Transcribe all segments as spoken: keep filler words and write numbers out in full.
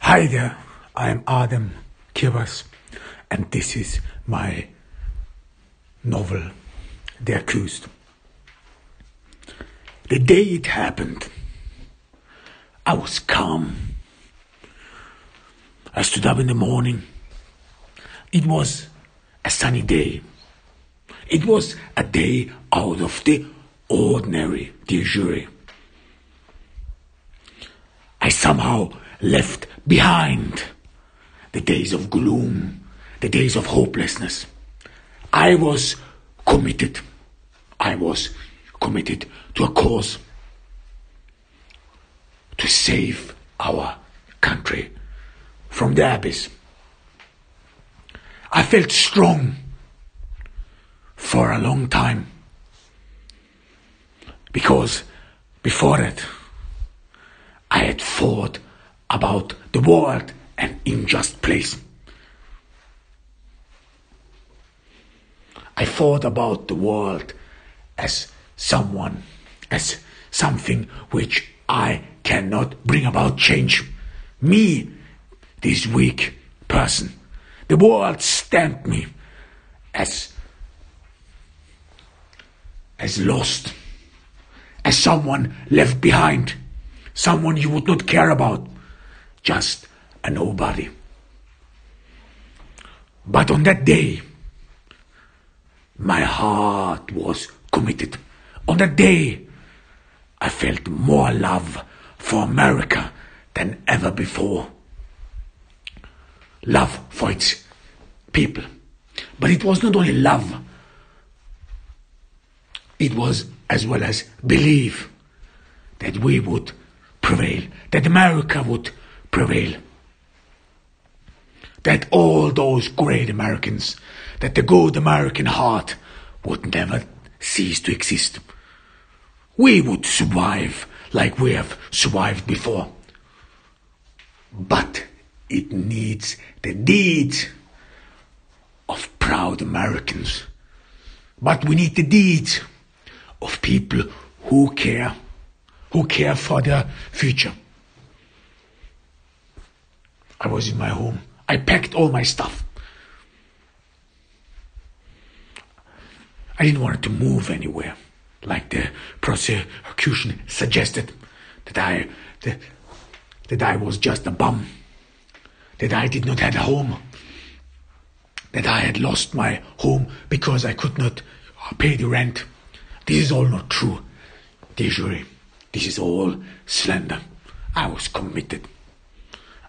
Hi there, I am Adam Kirbas, and this is my novel, The Accused. The day it happened, I was calm. I stood up in the morning. It was a sunny day. It was a day out of the ordinary, de jure. I somehow left behind the days of gloom, the days of hopelessness. I was committed. I was committed to a cause to save our country from the abyss. I felt strong for a long time, because before that I had fought about the world and unjust place. I thought about the world as someone, as something which I cannot bring about change. Me, this weak person. The world stamped me as, as lost, as someone left behind, someone you would not care about. Just a nobody. But on that day, my heart was committed. On that day, I felt more love for America than ever before. Love for its people. But it was not only love. It was as well as belief that we would prevail, that America would prevail, that all those great Americans, that the good American heart would never cease to exist. We would survive like we have survived before. But it needs the deeds of proud Americans. But we need the deeds of people who care, who care for their future. I was in my home. I packed all my stuff. I didn't want to move anywhere, like the prosecution suggested, that I that, that I was just a bum, that I did not have a home, that I had lost my home because I could not pay the rent. This is all not true, de jure. This is all slander. I was committed.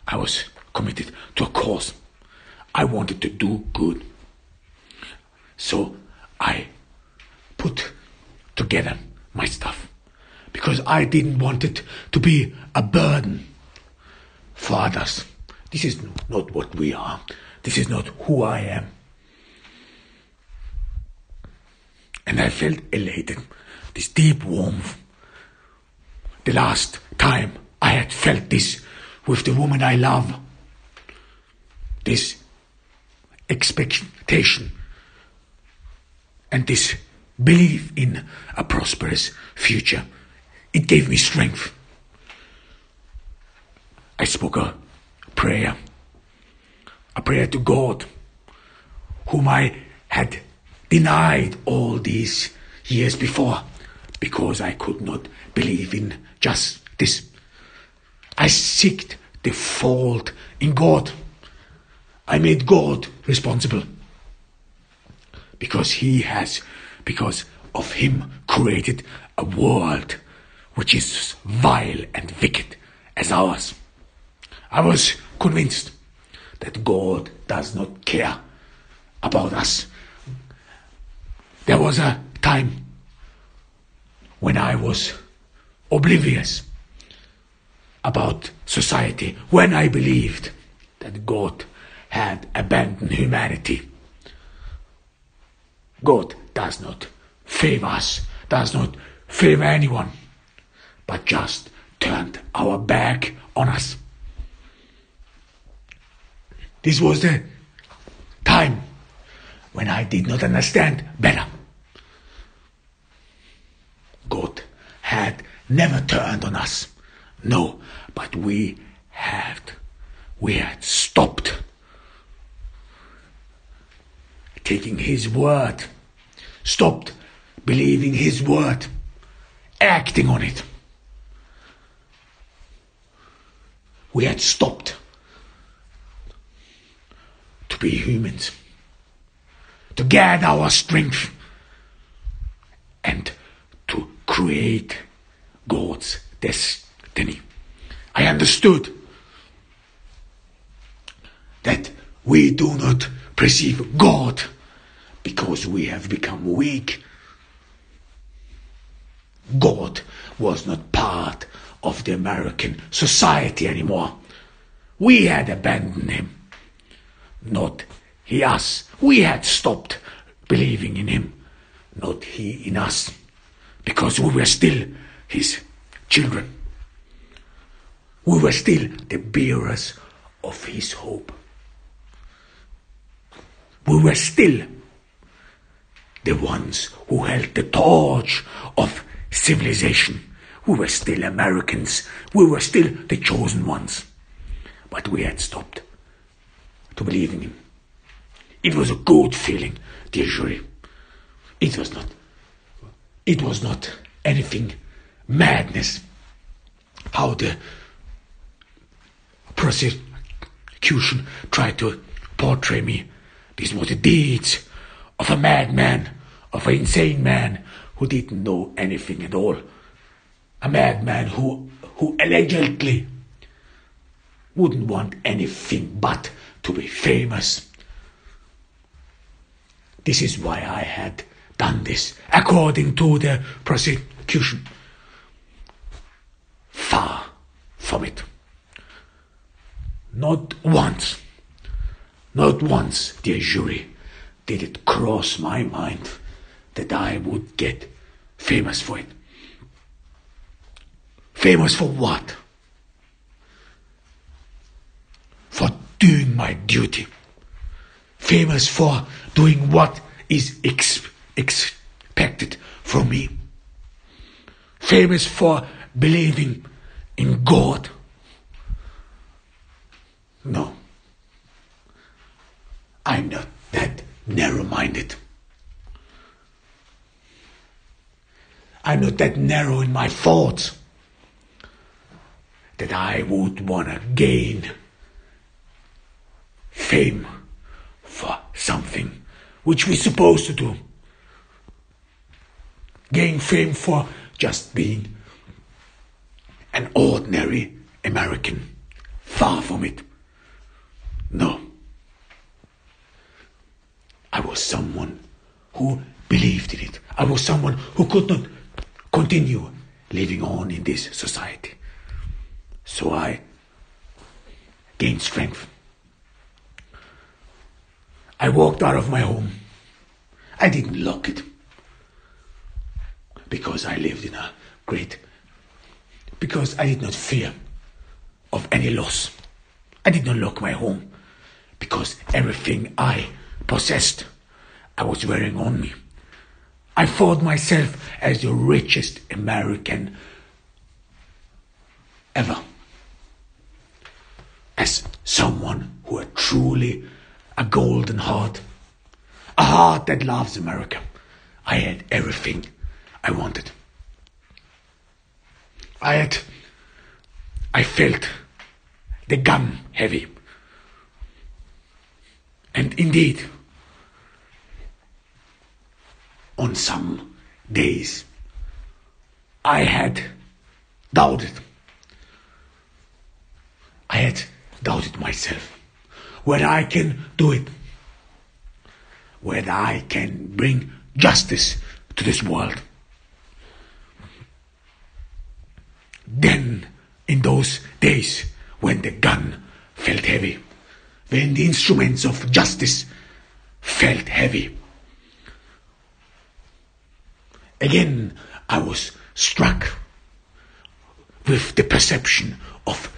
I was committed to a cause. I wanted to do good. So I put together my stuff, because I didn't want it to be a burden for others. This is not what we are. This is not who I am. And I felt elated. This deep warmth. The last time I had felt this with the woman I love. This expectation and this belief in a prosperous future. It gave me strength. I spoke a prayer. A prayer to God, whom I had denied all these years before, because I could not believe in just this. I seeked the fault in God. I made God responsible. Because he has, because of him, created a world which is vile and wicked as ours. I was convinced that God does not care about us. There was a time when I was oblivious about society, when I believed that God had abandoned humanity. God does not favor us, does not favor anyone, but just turned our back on us. This was the time when I did not understand better. God had never turned on us, no, but we had, we had stopped taking his word, stopped believing his word, acting on it. We had stopped to be humans, to gather our strength and to create God's destiny. I understood that we do not perceive God because we have become weak. God was not part of the American society anymore. We had abandoned him. Not he us. We had stopped believing in him. Not he in us. Because we were still his children. We were still the bearers of his hope. We were still the ones who held the torch of civilization. We were still Americans. We were still the chosen ones. But we had stopped to believe in him. It was a good feeling, dear jury. It was not, it was not anything madness. How the prosecution tried to portray me. These were the deeds of a madman, of an insane man who didn't know anything at all. A madman who, who allegedly wouldn't want anything but to be famous. This is why I had done this, according to the prosecution. Far from it. Not once, not once, dear jury, did it cross my mind that I would get famous for it. Famous for what? For doing my duty. Famous for doing what is ex- expected from me. Famous for believing in God. No. I'm not that narrow-minded. I'm not that narrow in my thoughts that I would want to gain fame for something which we're supposed to do. Gain fame for just being an ordinary American. Far from it. No. I was someone who believed in it. I was someone who could not continue living on in this society. So I gained strength. I walked out of my home. I didn't lock it. Because I lived in a great... Because I did not fear of any loss. I did not lock my home. Because everything I possessed, I was wearing on me. I thought myself as the richest American ever. As someone who had truly a golden heart. A heart that loves America. I had everything I wanted. I had, I felt the gun heavy. And indeed, on some days, I had doubted. I had doubted myself whether I can do it, whether I can bring justice to this world. Then, in those days, when the gun felt heavy, when the instruments of justice felt heavy, again I was struck with the perception of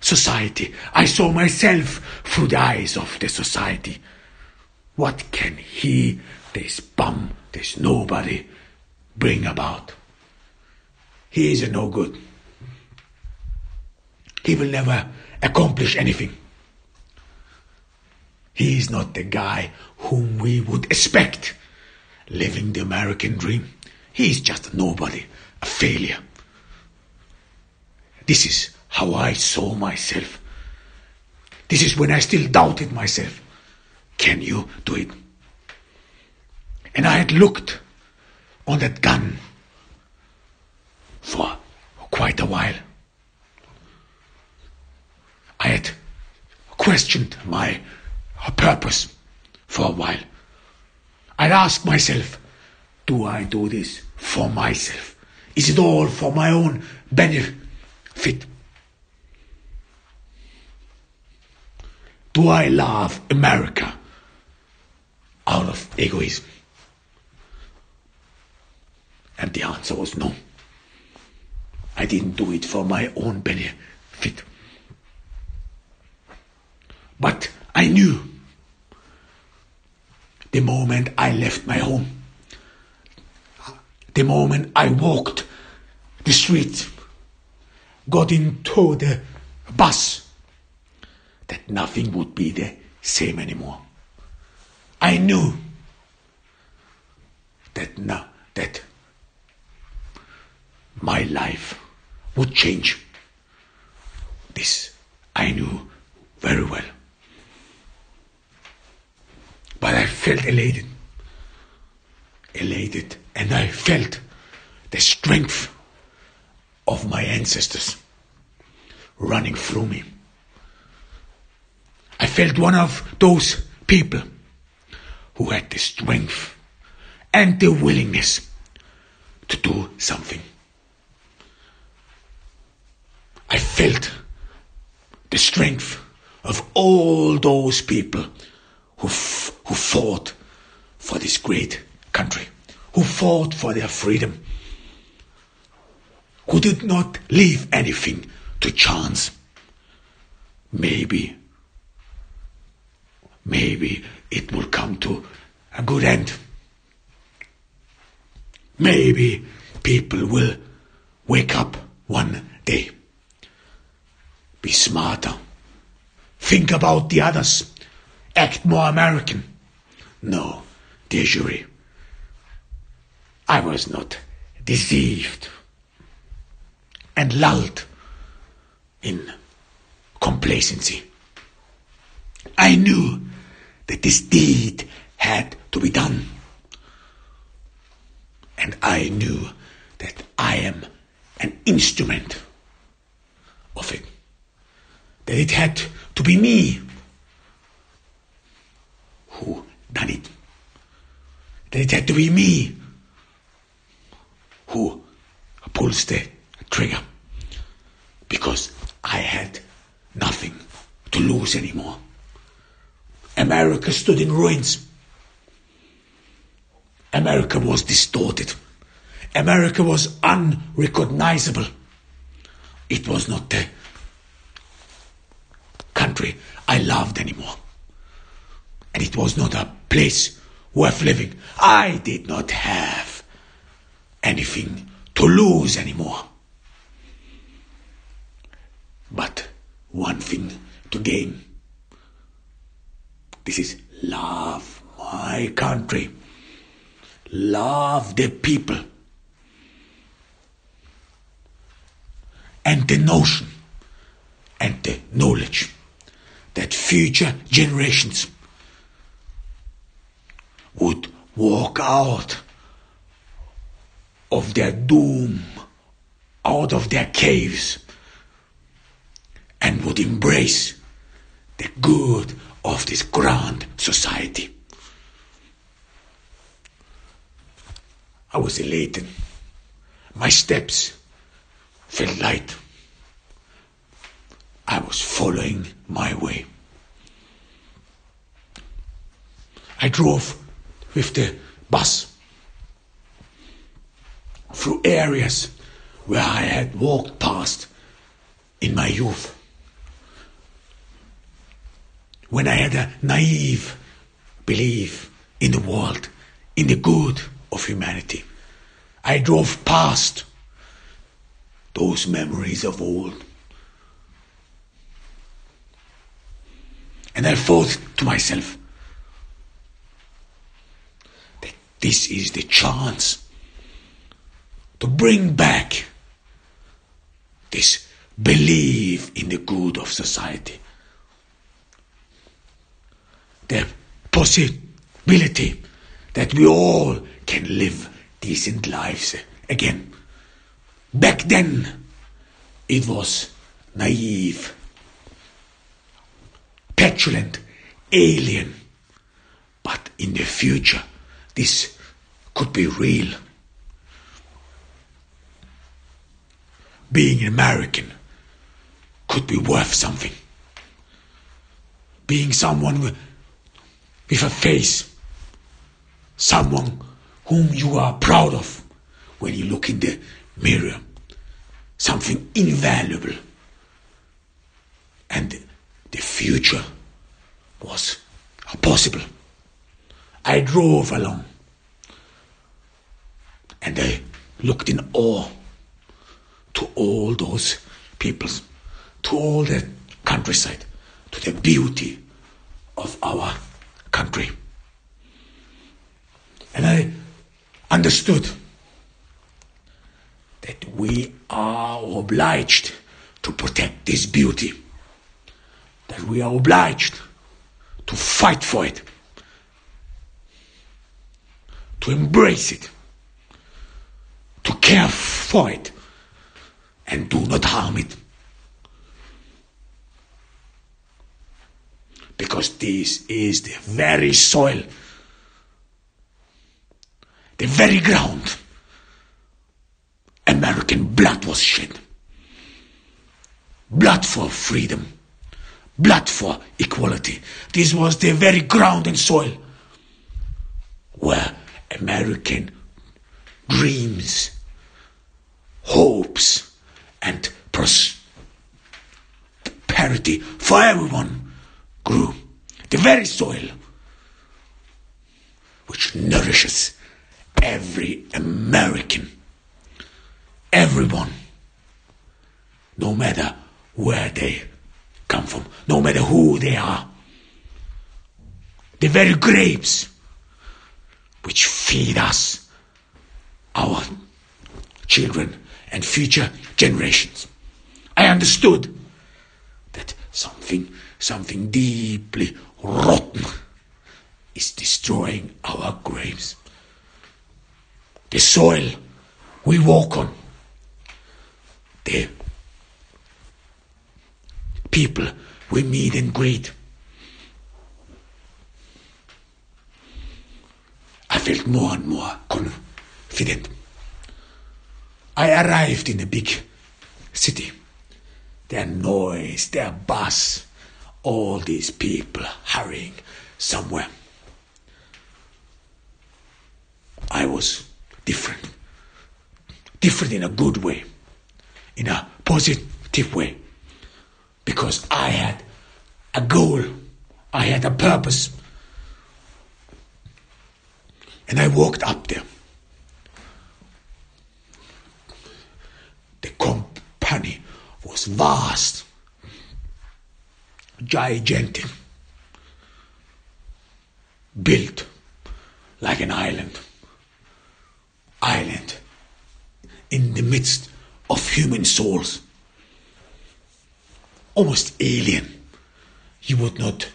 society. I saw myself through the eyes of the society. What can he, this bum, this nobody, bring about? He is a no good. He will never accomplish anything. He is not the guy whom we would expect living the American dream. He is just a nobody, a failure. This is how I saw myself. This is when I still doubted myself. Can you do it? And I had looked on that gun for quite a while. I had questioned my purpose for a while. I'd asked myself, do I do this for myself? Is it all for my own benefit? Do I love America out of egoism? And the answer was no. I didn't do it for my own benefit. But I knew the moment I left my home, the moment I walked the streets, got into the bus, that nothing would be the same anymore. I knew that now that my life would change. This I knew very well. But I felt elated, elated, and I felt the strength of my ancestors running through me. I felt one of those people who had the strength and the willingness to do something. I felt the strength of all those people Who, f- who fought for this great country, who fought for their freedom, who did not leave anything to chance. Maybe, maybe it will come to a good end. Maybe people will wake up one day, be smarter, think about the others, act more American. No, dear jury, I was not deceived and lulled in complacency. I knew that this deed had to be done. And I knew that I am an instrument of it. That it had to be me who done it. That it had to be me who pulls the trigger, because I had nothing to lose anymore. America stood in ruins. America was distorted. America was unrecognizable. It was not the country I loved anymore. And it was not a place worth living. I did not have anything to lose anymore. But one thing to gain. This is love my country. Love the people. And the notion and the knowledge that future generations would walk out of their doom, out of their caves, and would embrace the good of this grand society. I was elated. My steps felt light. I was following my way. I drove with the bus through areas where I had walked past in my youth, when I had a naive belief in the world, in the good of humanity. I drove past those memories of old, and I thought to myself that this is the chance to bring back this belief in the good of society, the possibility that we all can live decent lives again. Back then, it was naive, petulant, alien. But in the future, this could be real. Being an American could be worth something. Being someone with, with a face, someone whom you are proud of when you look in the mirror, something invaluable. And the future was possible. I drove along and I looked in awe to all those peoples, to all the countryside, to the beauty of our country. And I understood that we are obliged to protect this beauty, that we are obliged to fight for it, to embrace it, to care for it, and do not harm it. Because this is the very soil, the very ground American blood was shed. Blood for freedom, blood for equality. This was the very ground and soil where American dreams, hopes, and prosperity for everyone grew. The very soil which nourishes every American, everyone, no matter where they come from, no matter who they are. The very grapes which feed us, our children and future generations. I understood that something, something deeply rotten is destroying our grapes. The soil we walk on, the people we meet and greet. I felt more and more confident. I arrived in a big city. Their noise, their buzz, all these people hurrying somewhere. I was different. Different in a good way, in a positive way, because I had a goal, I had a purpose. And I walked up there. The company was vast, gigantic, built like an island. Island in the midst of human souls. almost alien. You would not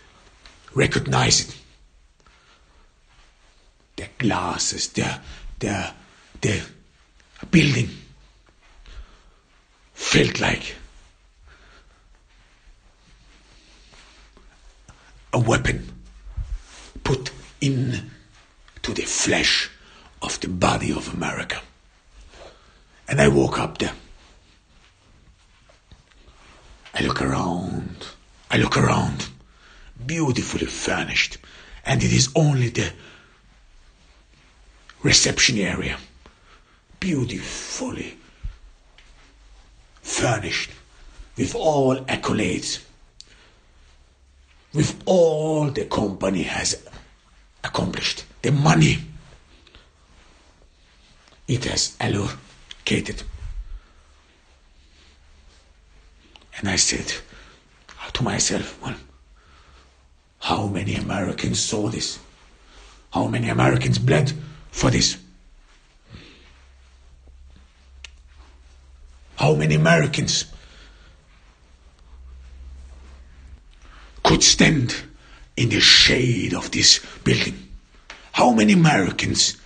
recognize it. Their glasses, their, their, their building felt like a weapon put in to the flesh of the body of America. And I woke up there. I look around, I look around, beautifully furnished, and it is only the reception area, beautifully furnished, with all accolades, with all the company has accomplished, the money it has allocated. And I said to myself, well, how many Americans saw this? How many Americans bled for this? How many Americans could stand in the shade of this building? How many Americans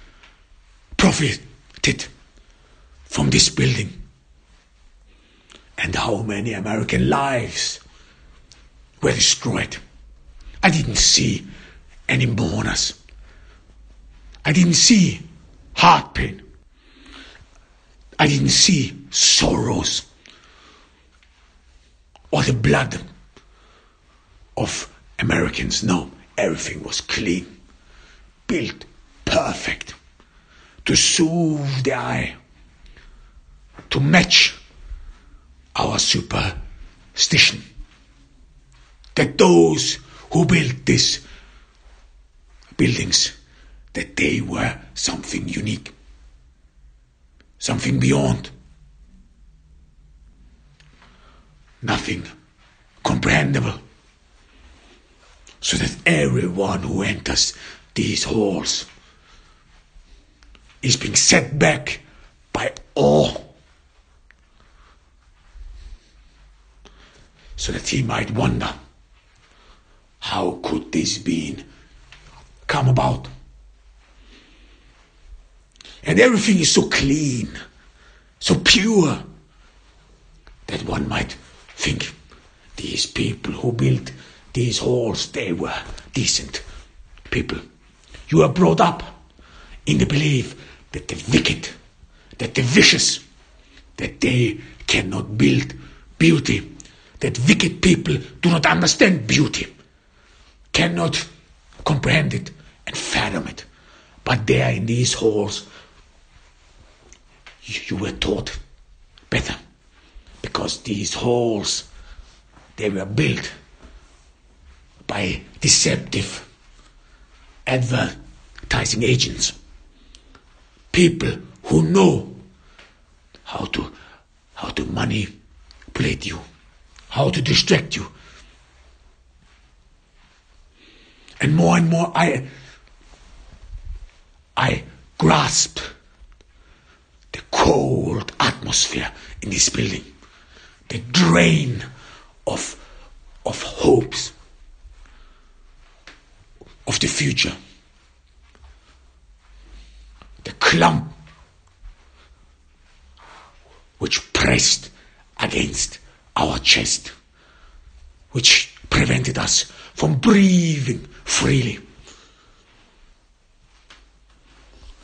profited from this building? And how many American lives were destroyed? I didn't see any mourners. I didn't see heart pain. I didn't see sorrows or the blood of Americans. No, everything was clean, built perfect, to soothe the eye, to match our superstition, that those who built these buildings, that they were something unique, something beyond, nothing comprehensible, so that everyone who enters these halls is being set back by awe, so that he might wonder, how could this being come about? And everything is so clean, so pure, that one might think, these people who built these halls, they were decent people. You were brought up in the belief that the wicked, that the vicious, that they cannot build beauty, that wicked people do not understand beauty, cannot comprehend it and fathom it. But there in these halls, you, you were taught better, because these halls, they were built by deceptive advertising agents, people who know how to, how to manipulate you, how to distract you. And more and more I I grasped the cold atmosphere in this building, the drain of of hopes, of the future, the clump which pressed against our chest, which prevented us from breathing freely.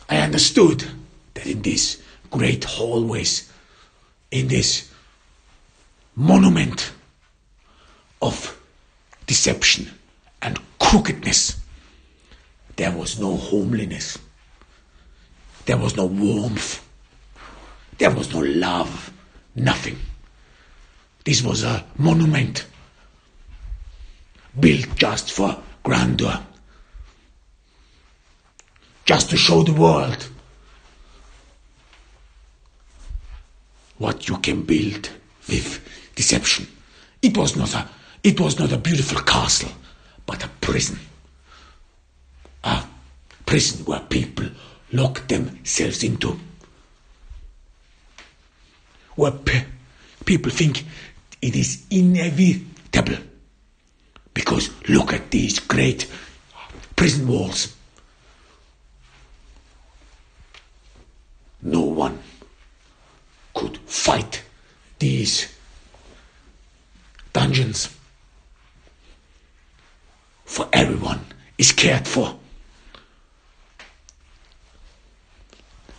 I understood that in these great hallways, in this monument of deception and crookedness, there was no homeliness, there was no warmth, there was no love, nothing. This was a monument built just for grandeur, just to show the world what you can build with deception. It was not a, it was not a beautiful castle, but a prison. A prison where people locked themselves into, where pe- people think It is inevitable. Because look at these great prison walls. No one could fight these dungeons. For everyone is cared for.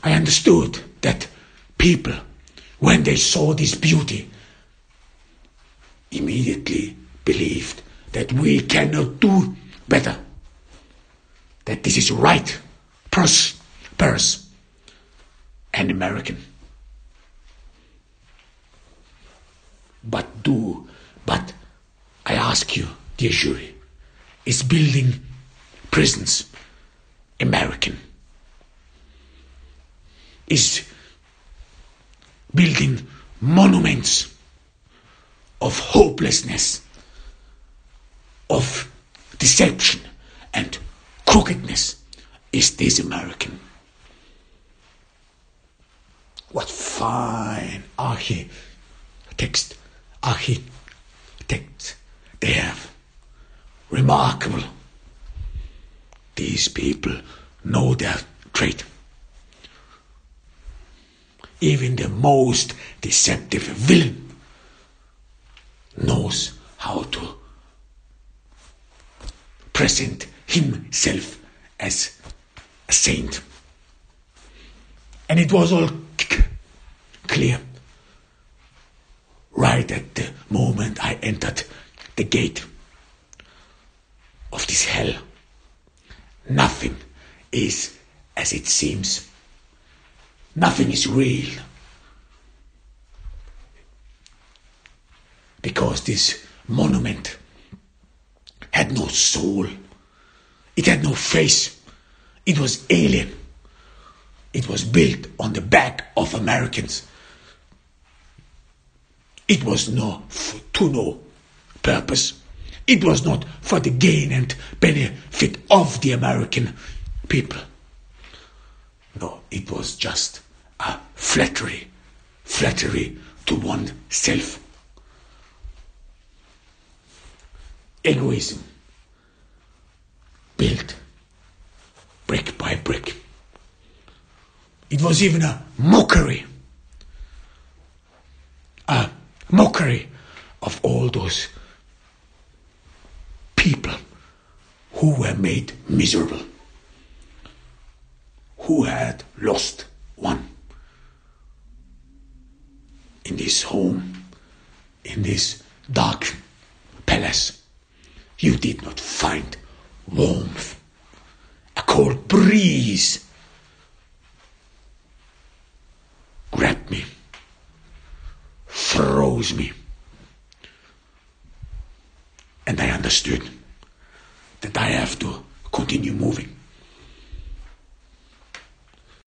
I understood that people, when they saw this beauty, immediately believed that we cannot do better. That this is right, prosperous, and American. But do, but I ask you, dear jury, is building prisons American? Is building monuments of hopelessness, of deception and crookedness, is this American? What fine architects, architects they have. Remarkable. These people know their trade. Even the most deceptive villain knows how to present himself as a saint. And it was all c- clear right at the moment I entered the gate of this hell. Nothing is as it seems. Nothing is real. Because this monument had no soul. It had no face. It was alien. It was built on the back of Americans. It was not to no purpose. It was not for the gain and benefit of the American people. No, it was just a flattery, flattery to oneself. Egoism, built brick by brick. It was even a mockery, a mockery of all those people who were made miserable, who had lost one. In this home, in this dark palace, you did not find warmth, a cold breeze grabbed me, froze me, and I understood that I have to continue moving.